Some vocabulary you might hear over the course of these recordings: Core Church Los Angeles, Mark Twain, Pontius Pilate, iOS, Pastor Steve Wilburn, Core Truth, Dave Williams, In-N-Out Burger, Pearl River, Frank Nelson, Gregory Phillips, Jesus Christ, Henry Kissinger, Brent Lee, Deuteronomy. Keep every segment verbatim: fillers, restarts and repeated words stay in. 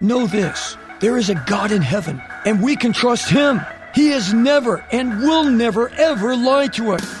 Know this, there is a God in heaven, and we can trust Him. He has never and will never, ever lie to us.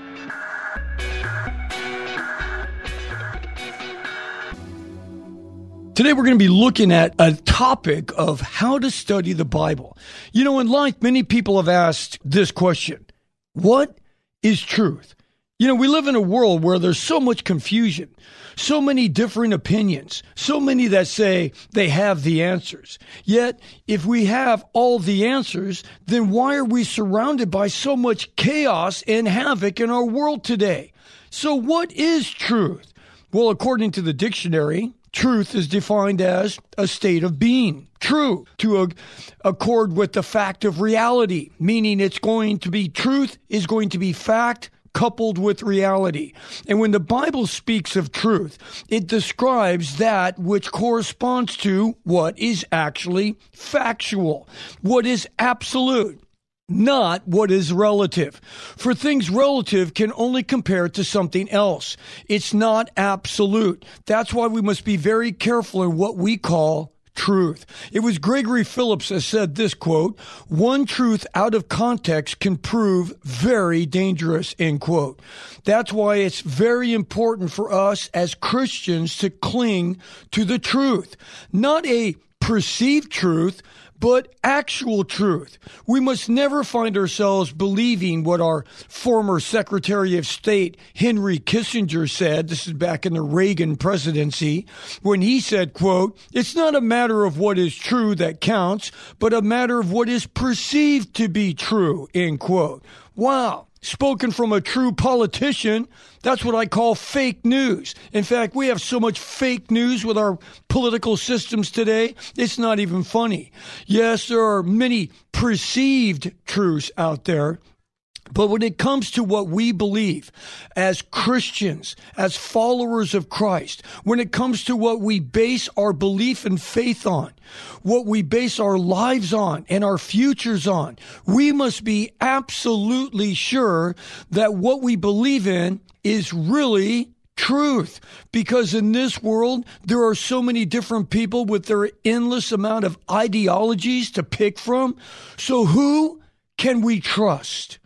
Today we're going to be looking at a topic of how to study the Bible. You know, in life, many people have asked this question: what is truth? You know, we live in a world where there's so much confusion, so many different opinions, so many that say they have the answers. Yet, if we have all the answers, then why are we surrounded by so much chaos and havoc in our world today? So what is truth? Well, according to the dictionary, truth is defined as a state of being, true, to ag- accord with the fact of reality, meaning it's going to be truth is going to be fact coupled with reality. And when the Bible speaks of truth, it describes that which corresponds to what is actually factual, what is absolute, not what is relative. For things relative can only compare to something else. It's not absolute. That's why we must be very careful in what we call truth. It was Gregory Phillips that said this quote, "One truth out of context can prove very dangerous," end quote. That's why it's very important for us as Christians to cling to the truth, not a perceived truth, but actual truth. We must never find ourselves believing what our former Secretary of State, Henry Kissinger, said. This is back in the Reagan presidency, when he said, quote, "It's not a matter of what is true that counts, but a matter of what is perceived to be true," end quote. Wow. Spoken from a true politician, that's what I call fake news. In fact, we have so much fake news with our political systems today, it's not even funny. Yes, there are many perceived truths out there, but when it comes to what we believe as Christians, as followers of Christ, when it comes to what we base our belief and faith on, what we base our lives on and our futures on, we must be absolutely sure that what we believe in is really truth, because in this world, there are so many different people with their endless amount of ideologies to pick from. So who can we trust?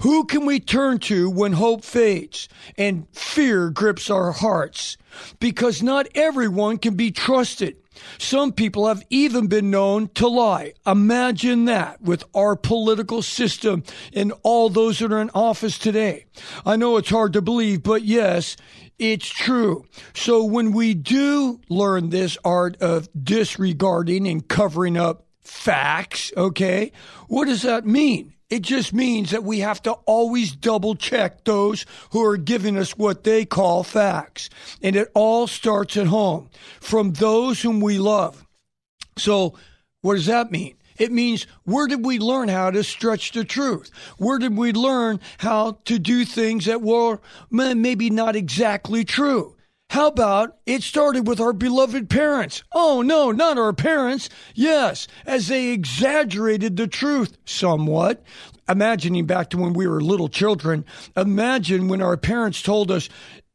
Who can we turn to when hope fades and fear grips our hearts? Because not everyone can be trusted. Some people have even been known to lie. Imagine that with our political system and all those that are in office today. I know it's hard to believe, but yes, it's true. So when we do learn this art of disregarding and covering up facts, okay, what does that mean? It just means that we have to always double check those who are giving us what they call facts. And it all starts at home from those whom we love. So what does that mean? It means, where did we learn how to stretch the truth? Where did we learn how to do things that were maybe not exactly true? How about it started with our beloved parents? Oh, no, not our parents. Yes, as they exaggerated the truth somewhat. Imagining back to when we were little children, imagine when our parents told us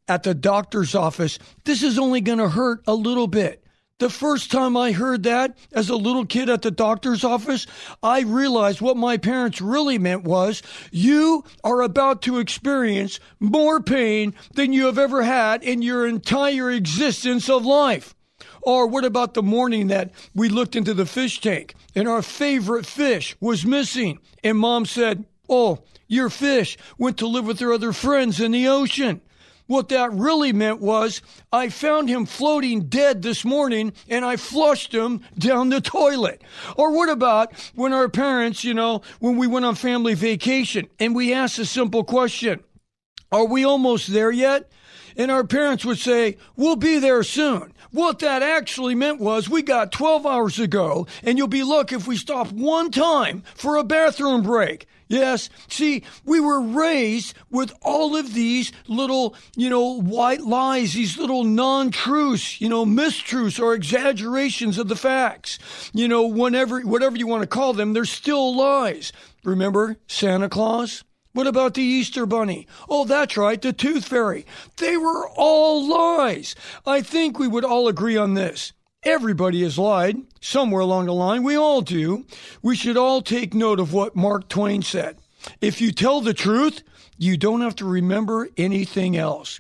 at the doctor's office, this is only going to hurt a little bit. The first time I heard that as a little kid at the doctor's office, I realized what my parents really meant was, you are about to experience more pain than you have ever had in your entire existence of life. Or what about the morning that we looked into the fish tank and our favorite fish was missing? And mom said, Oh, your fish went to live with her other friends in the ocean. What that really meant was, I found him floating dead this morning and I flushed him down the toilet. Or what about when our parents, you know, when we went on family vacation and we asked a simple question, are we almost there yet? And our parents would say, we'll be there soon. What that actually meant was, we got twelve hours ago, and you'll be lucky if we stop one time for a bathroom break. Yes, see, we were raised with all of these little, you know, white lies, these little non-truths, you know, mistruths or exaggerations of the facts. You know, whenever, whatever you want to call them, they're still lies. Remember Santa Claus? What about the Easter Bunny? Oh, that's right, the Tooth Fairy. They were all lies. I think we would all agree on this. Everybody has lied somewhere along the line. We all do. We should all take note of what Mark Twain said. If you tell the truth, you don't have to remember anything else.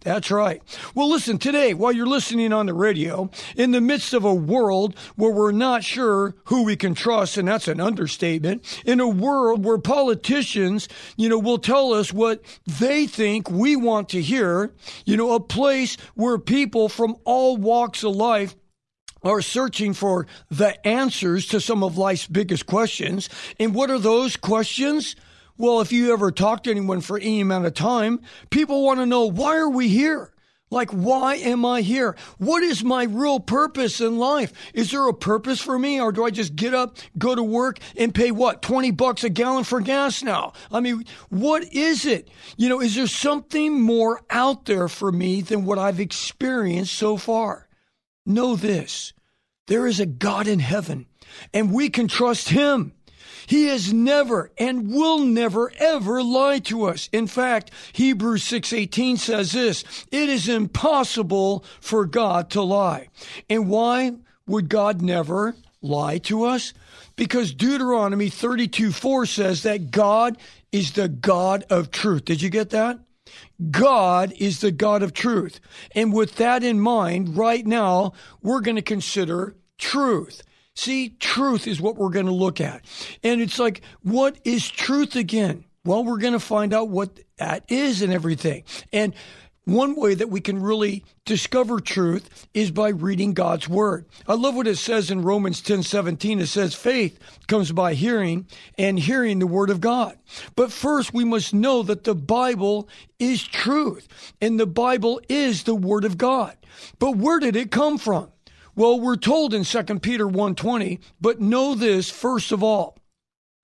That's right. Well, listen, today, while you're listening on the radio, in the midst of a world where we're not sure who we can trust, and that's an understatement, in a world where politicians, you know, will tell us what they think we want to hear, you know, a place where people from all walks of life are searching for the answers to some of life's biggest questions. And what are those questions? Well, if you ever talk to anyone for any amount of time, people want to know, why are we here? Like, why am I here? What is my real purpose in life? Is there a purpose for me? Or do I just get up, go to work, and pay, what, twenty bucks a gallon for gas now? I mean, what is it? You know, is there something more out there for me than what I've experienced so far? Know this, there is a God in heaven, and we can trust him. He has never and will never, ever lie to us. In fact, Hebrews six eighteen says this, it is impossible for God to lie. And why would God never lie to us? Because Deuteronomy thirty-two four says that God is the God of truth. Did you get that? God is the God of truth. And with that in mind, right now, we're going to consider truth. See, truth is what we're going to look at. And it's like, what is truth again? Well, we're going to find out what that is and everything. And one way that we can really discover truth is by reading God's word. I love what it says in Romans ten seventeen. It says, faith comes by hearing, and hearing the word of God. But first, we must know that the Bible is truth, and the Bible is the word of God. But where did it come from? Well, we're told in Second Peter one twenty, but know this first of all,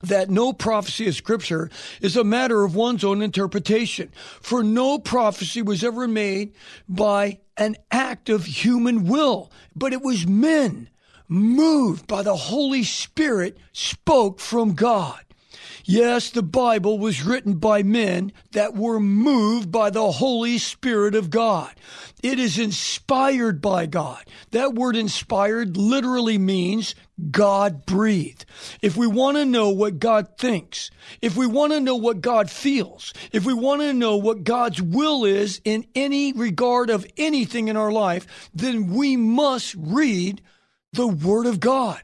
that no prophecy of Scripture is a matter of one's own interpretation. For no prophecy was ever made by an act of human will, but it was men moved by the Holy Spirit spoke from God. Yes, the Bible was written by men that were moved by the Holy Spirit of God. It is inspired by God. That word inspired literally means God breathed. If we want to know what God thinks, if we want to know what God feels, if we want to know what God's will is in any regard of anything in our life, then we must read the Word of God.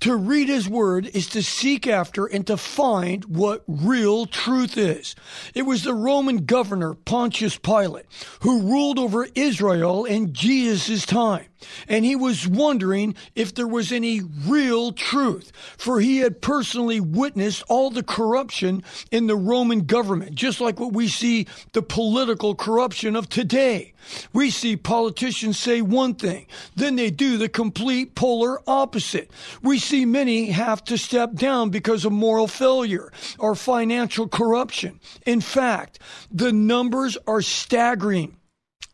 To read his word is to seek after and to find what real truth is. It was the Roman governor, Pontius Pilate, who ruled over Israel in Jesus' time. And he was wondering if there was any real truth, for he had personally witnessed all the corruption in the Roman government, just like what we see the political corruption of today. We see politicians say one thing, then they do the complete polar opposite. We see many have to step down because of moral failure or financial corruption. In fact, the numbers are staggering.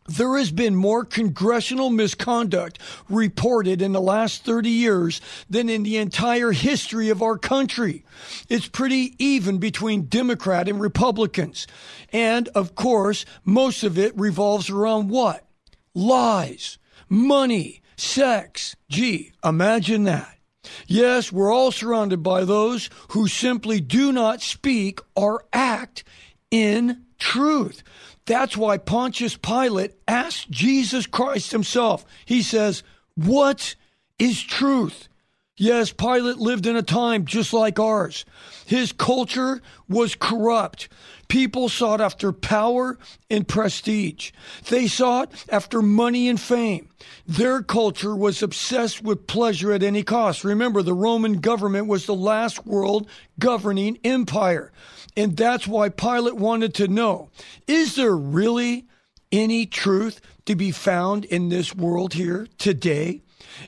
There has been more congressional misconduct reported in the last thirty years than in the entire history of our country. It's pretty even between Democrat and Republicans. And, of course, most of it revolves around what? Lies, money, sex. Gee, imagine that. Yes, we're all surrounded by those who simply do not speak or act in truth. That's why Pontius Pilate asked Jesus Christ himself. He says, what is truth? Yes, Pilate lived in a time just like ours. His culture was corrupt. People sought after power and prestige. They sought after money and fame. Their culture was obsessed with pleasure at any cost. Remember, the Roman government was the last world governing empire. And that's why Pilate wanted to know, is there really any truth to be found in this world here today?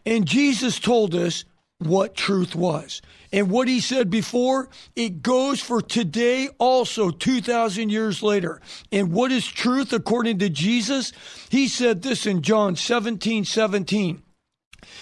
And Jesus told us what truth was. And what he said before, it goes for today also, two thousand years later. And what is truth according to Jesus? He said this in John seventeen seventeen.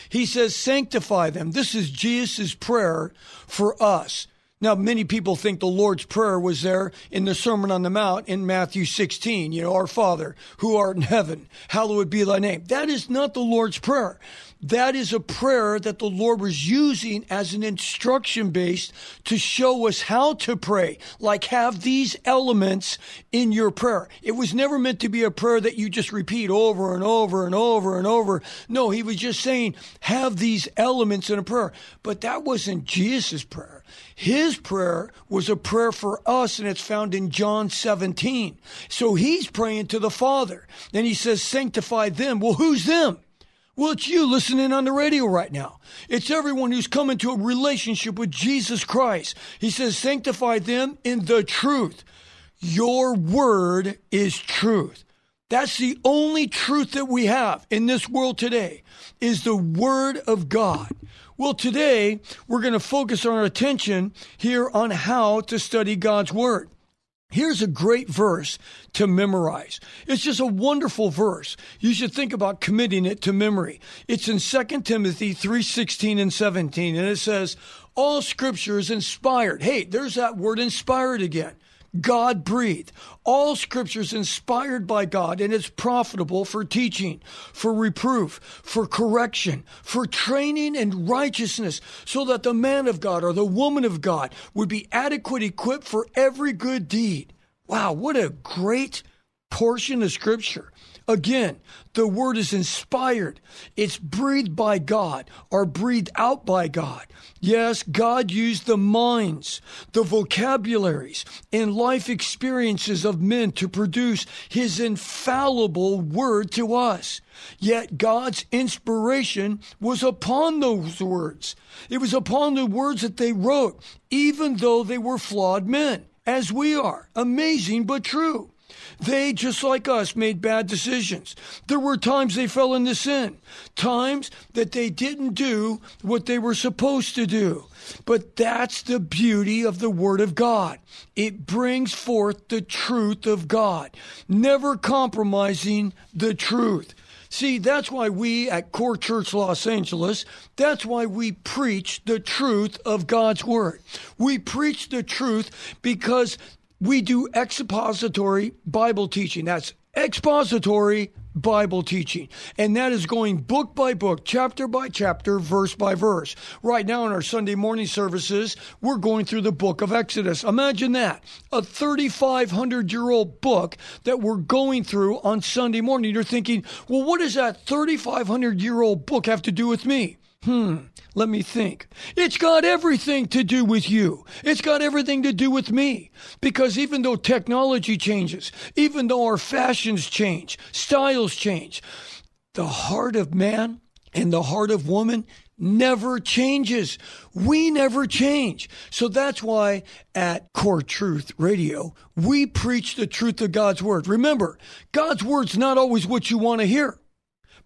He says, sanctify them. This is Jesus' prayer for us. Now, many people think the Lord's Prayer was there in the Sermon on the Mount in Matthew sixteen, you know, our Father who art in heaven, hallowed be thy name. That is not the Lord's Prayer. That is a prayer that the Lord was using as an instruction base to show us how to pray, like have these elements in your prayer. It was never meant to be a prayer that you just repeat over and over and over and over. No, he was just saying, have these elements in a prayer. But that wasn't Jesus' prayer. His prayer was a prayer for us, and it's found in John seventeen. So he's praying to the Father. Then he says, sanctify them. Well, who's them? Well, it's you listening on the radio right now. It's everyone who's come into a relationship with Jesus Christ. He says, sanctify them in the truth. Your word is truth. That's the only truth that we have in this world today, is the word of God. Well, today we're going to focus our attention here on how to study God's word. Here's a great verse to memorize. It's just a wonderful verse. You should think about committing it to memory. It's in Second Timothy three sixteen and seventeen, and it says, all scripture is inspired. Hey, there's that word inspired again. God breathed. All scripture is inspired by God, and it's profitable for teaching, for reproof, for correction, for training in righteousness, so that the man of God or the woman of God would be adequate equipped for every good deed. Wow, what a great portion of scripture. Again, the word is inspired. It's breathed by God or breathed out by God. Yes, God used the minds, the vocabularies, and life experiences of men to produce his infallible word to us. Yet God's inspiration was upon those words. It was upon the words that they wrote, even though they were flawed men, as we are. Amazing, but true. They, just like us, made bad decisions. There were times they fell into sin, times that they didn't do what they were supposed to do. But that's the beauty of the Word of God. It brings forth the truth of God, never compromising the truth. See, that's why we at Core Church Los Angeles, that's why we preach the truth of God's Word. We preach the truth because we do expository Bible teaching. That's expository Bible teaching. And that is going book by book, chapter by chapter, verse by verse. Right now in our Sunday morning services, we're going through the book of Exodus. Imagine that, a thirty-five hundred year old book that we're going through on Sunday morning. You're thinking, well, what does that thirty-five hundred year old book have to do with me? Hmm, let me think. It's got everything to do with you. It's got everything to do with me. Because even though technology changes, even though our fashions change, styles change, the heart of man and the heart of woman never changes. We never change. So that's why at Core Truth Radio, we preach the truth of God's word. Remember, God's word's not always what you want to hear,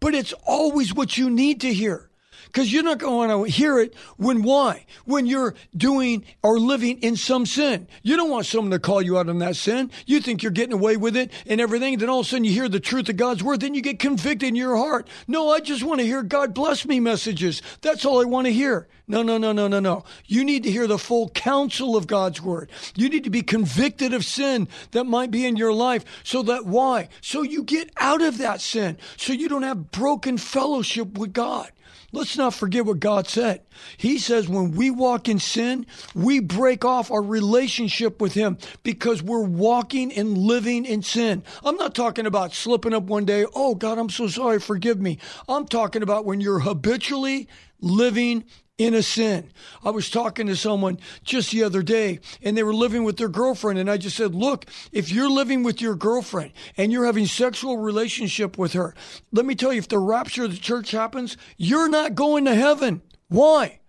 but it's always what you need to hear. Because you're not going to hear it when why? When you're doing or living in some sin. You don't want someone to call you out on that sin. You think you're getting away with it and everything. Then all of a sudden you hear the truth of God's word. Then you get convicted in your heart. No, I just want to hear God bless me messages. That's all I want to hear. No, no, no, no, no, no. You need to hear the full counsel of God's word. You need to be convicted of sin that might be in your life. So that why? So you get out of that sin. So you don't have broken fellowship with God. Let's not forget what God said. He says when we walk in sin, we break off our relationship with him because we're walking and living in sin. I'm not talking about slipping up one day. Oh, God, I'm so sorry. Forgive me. I'm talking about when you're habitually living innocent. I was talking to someone just the other day, and they were living with their girlfriend, and I just said, look, if you're living with your girlfriend and you're having sexual relationship with her, let me tell you, if the rapture of the church happens, you're not going to heaven. Why?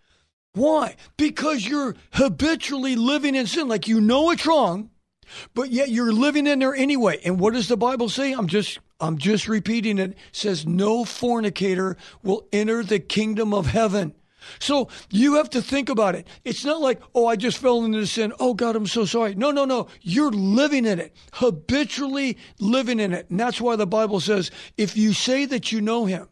Why? Because you're habitually living in sin, like you know it's wrong, but yet you're living in there anyway. And what does the Bible say? I'm just I'm just repeating it. It says no fornicator will enter the kingdom of heaven. So you have to think about it. It's not like, oh, I just fell into sin. Oh, God, I'm so sorry. No, no, no. You're living in it, habitually living in it. And that's why the Bible says, if you say that you know him,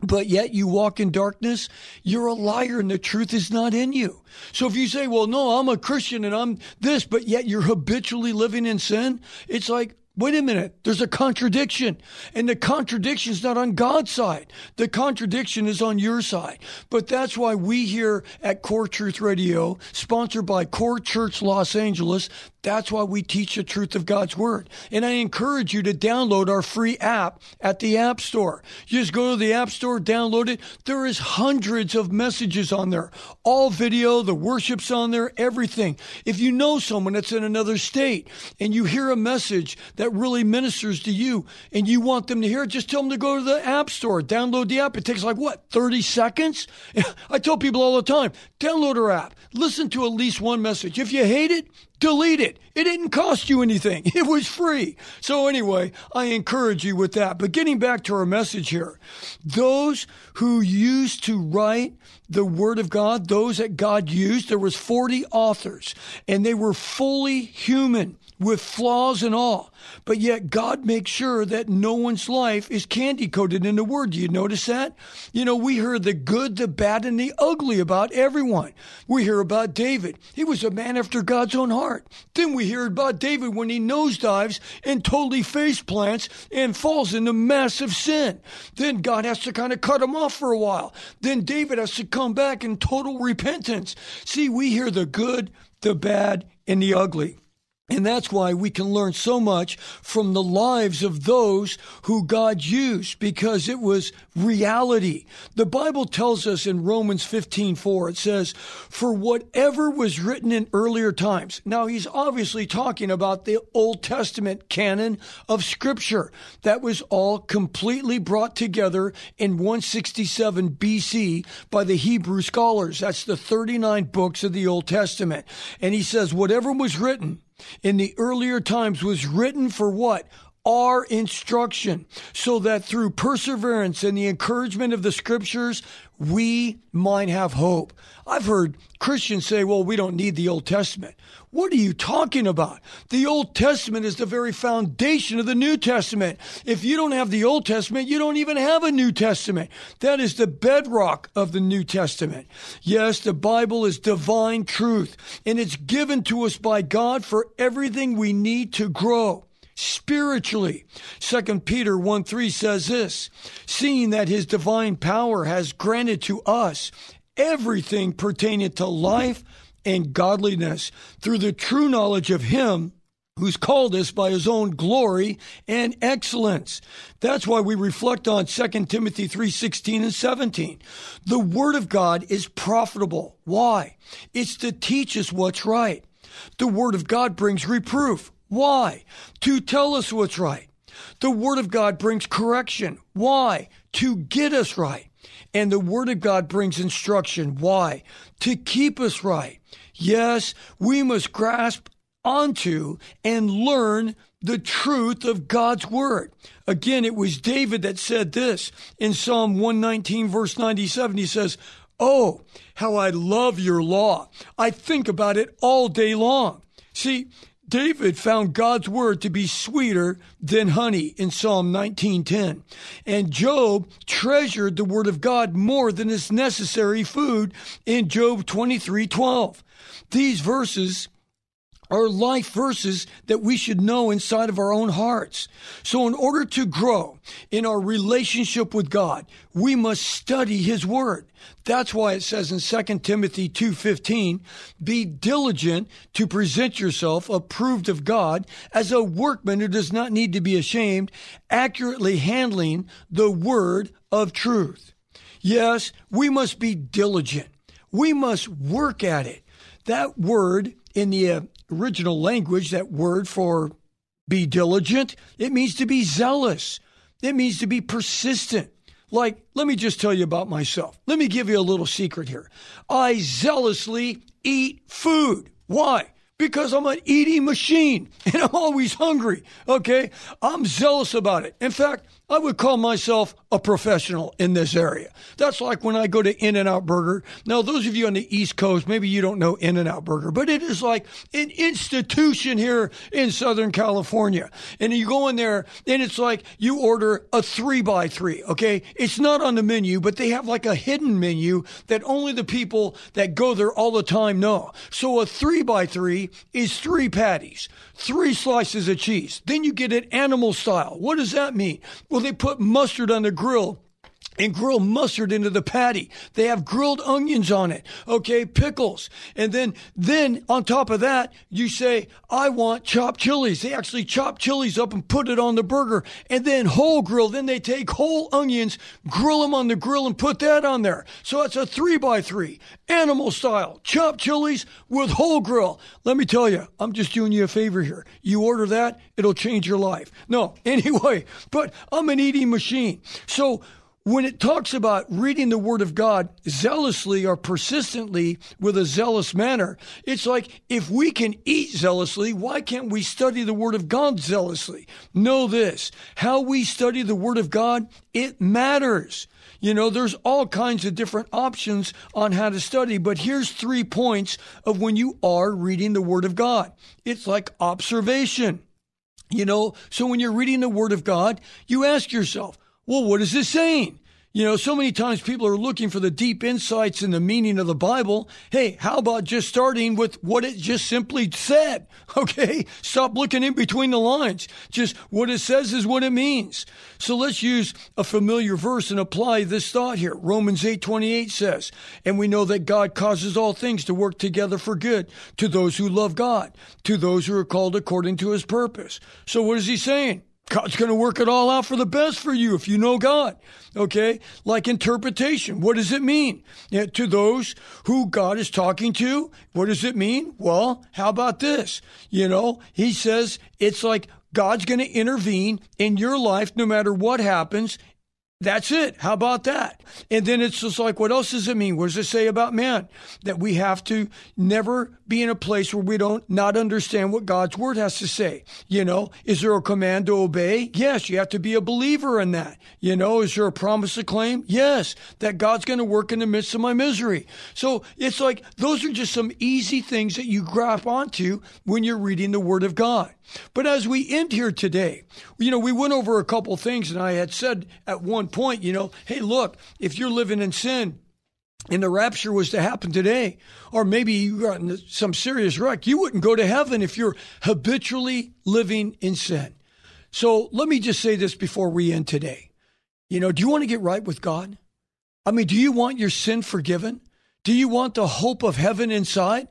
but yet you walk in darkness, you're a liar and the truth is not in you. So if you say, well, no, I'm a Christian and I'm this, but yet you're habitually living in sin, it's like, wait a minute, there's a contradiction, and the contradiction is not on God's side. The contradiction is on your side. But that's why we here at Core Truth Radio, sponsored by Core Church Los Angeles, that's why we teach the truth of God's Word. And I encourage you to download our free app at the App Store. You just go to the App Store, download it. There is hundreds of messages on there, all video, the worship's on there, everything. If you know someone that's in another state and you hear a message that really ministers to you and you want them to hear it, just tell them to go to the App Store, download the app. It takes like, what, thirty seconds? I tell people all the time, download our app, listen to at least one message. If you hate it, delete it. It didn't cost you anything. It was free. So anyway, I encourage you with that. But getting back to our message here, those who used to write the Word of God, those that God used, there was forty authors, and they were fully human with flaws and all. But yet God makes sure that no one's life is candy-coated in the Word. Do you notice that? You know, we hear the good, the bad, and the ugly about everyone. We hear about David. He was a man after God's own heart. Then we hear about David when he nosedives and totally face plants and falls into massive sin. Then God has to kind of cut him off for a while. Then David has to come back in total repentance. See, we hear the good, the bad, and the ugly. And that's why we can learn so much from the lives of those who God used, because it was reality. The Bible tells us in Romans fifteen four, it says, for whatever was written in earlier times. Now, he's obviously talking about the Old Testament canon of Scripture. That was all completely brought together in one sixty-seven B C by the Hebrew scholars. That's the thirty-nine books of the Old Testament. And he says, whatever was written in the earlier times was written for what? Our instruction, so that through perseverance and the encouragement of the Scriptures, we might have hope. I've heard Christians say, well, we don't need the Old Testament. What are you talking about? The Old Testament is the very foundation of the New Testament. If you don't have the Old Testament, you don't even have a New Testament. That is the bedrock of the New Testament. Yes, the Bible is divine truth, and it's given to us by God for everything we need to grow spiritually. Second Peter one three says this, seeing that his divine power has granted to us everything pertaining to life and godliness through the true knowledge of him who's called us by his own glory and excellence. That's why we reflect on Second Timothy three sixteen and seventeen. The Word of God is profitable. Why? It's to teach us what's right. The Word of God brings reproof. Why? To tell us what's right. The Word of God brings correction. Why? To get us right. And the Word of God brings instruction. Why? To keep us right. Yes, we must grasp onto and learn the truth of God's Word. Again, it was David that said this in Psalm one nineteen, verse ninety-seven. He says, oh, how I love your law. I think about it all day long. See, David found God's Word to be sweeter than honey in Psalm nineteen ten. And Job treasured the Word of God more than his necessary food in Job twenty-three twelve. These verses are life verses that we should know inside of our own hearts. So in order to grow in our relationship with God, we must study his Word. That's why it says in Second Timothy two fifteen, be diligent to present yourself approved of God as a workman who does not need to be ashamed, accurately handling the Word of truth. Yes, we must be diligent. We must work at it. That word in the original language, that word for be diligent, it means to be zealous. It means to be persistent. Like, let me just tell you about myself. Let me give you a little secret here. I zealously eat food. Why? Because I'm an eating machine and I'm always hungry, okay? I'm zealous about it. In fact, I would call myself a professional in this area. That's like when I go to In-N-Out Burger. Now, those of you on the East Coast, maybe you don't know In-N-Out Burger, but it is like an institution here in Southern California. And you go in there and it's like you order a three by three, okay? It's not on the menu, but they have like a hidden menu that only the people that go there all the time know. So a three by three is three patties, three slices of cheese. Then you get it animal style. What does that mean? Well, they put mustard on the grill and grill mustard into the patty. They have grilled onions on it, okay, pickles. And then then on top of that, you say, I want chopped chilies. They actually chop chilies up and put it on the burger. And then whole grill. Then they take whole onions, grill them on the grill, and put that on there. So it's a three by three, animal style, chopped chilies with whole grill. Let me tell you, I'm just doing you a favor here. You order that, it'll change your life. No, anyway, but I'm an eating machine. So when it talks about reading the Word of God zealously or persistently with a zealous manner, it's like if we can eat zealously, why can't we study the Word of God zealously? Know this, how we study the Word of God, it matters. You know, there's all kinds of different options on how to study, but here's three points of when you are reading the Word of God. It's like observation, you know. So when you're reading the Word of God, you ask yourself, well, what is this saying? You know, so many times people are looking for the deep insights and the meaning of the Bible. Hey, how about just starting with what it just simply said? Okay, stop looking in between the lines. Just what it says is what it means. So let's use a familiar verse and apply this thought here. Romans eight twenty-eight says, and we know that God causes all things to work together for good to those who love God, to those who are called according to his purpose. So what is he saying? God's going to work it all out for the best for you if you know God, okay? Like interpretation, what does it mean? Yeah, to those who God is talking to, what does it mean? Well, how about this? You know, he says it's like God's going to intervene in your life no matter what happens. That's it. How about that? And then it's just like, what else does it mean? What does it say about man? That we have to never be in a place where we don't not understand what God's word has to say. You know, is there a command to obey? Yes. You have to be a believer in that. You know, is there a promise to claim? Yes. That God's going to work in the midst of my misery. So it's like, those are just some easy things that you grasp onto when you're reading the word of God. But as we end here today, you know, we went over a couple things, and I had said at one point, you know, hey, look, if you're living in sin and the rapture was to happen today, or maybe you got in some serious wreck, you wouldn't go to heaven if you're habitually living in sin. So let me just say this before we end today. You know, do you want to get right with God? I mean, do you want your sin forgiven? Do you want the hope of heaven inside?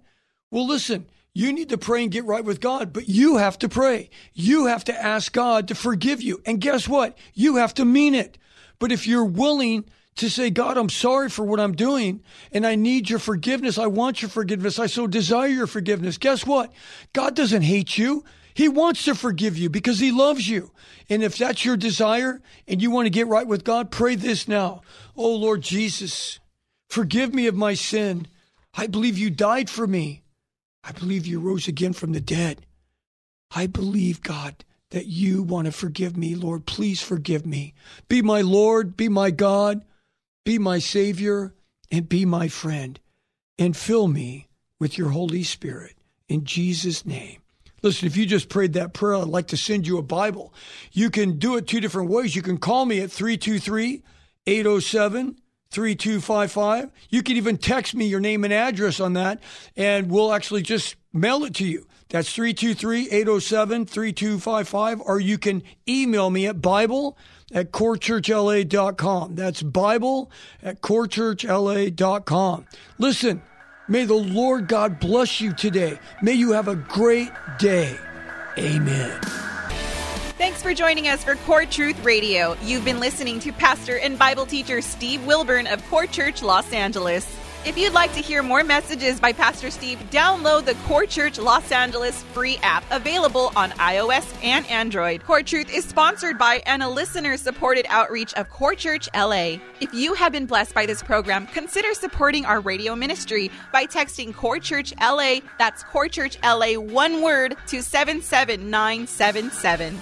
Well, listen. You need to pray and get right with God, but you have to pray. You have to ask God to forgive you. And guess what? You have to mean it. But if you're willing to say, God, I'm sorry for what I'm doing, and I need your forgiveness. I want your forgiveness. I so desire your forgiveness. Guess what? God doesn't hate you. He wants to forgive you because he loves you. And if that's your desire and you want to get right with God, pray this now. Oh, Lord Jesus, forgive me of my sin. I believe you died for me. I believe you rose again from the dead. I believe, God, that you want to forgive me, Lord. Please forgive me. Be my Lord, be my God, be my Savior, and be my friend. And fill me with your Holy Spirit. In Jesus' name. Listen, if you just prayed that prayer, I'd like to send you a Bible. You can do it two different ways. You can call me at three two three, eight oh seven, eight oh seven. three two five five. You can even text me your name and address on that, and we'll actually just mail it to you. That's three two three, eight oh seven, three two five five. Or you can email me at Bible at core church l a dot com. That's Bible at core church l a dot com. Listen, may the Lord God bless you today. May you have a great day. Amen. Thanks for joining us for Core Truth Radio. You've been listening to Pastor and Bible teacher Steve Wilburn of Core Church Los Angeles. If you'd like to hear more messages by Pastor Steve, download the Core Church Los Angeles free app, available on iOS and Android. Core Truth is sponsored by and a listener-supported outreach of Core Church L A. If you have been blessed by this program, consider supporting our radio ministry by texting Core Church L A, that's Core Church L A, one word, to seven seven nine seven seven.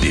The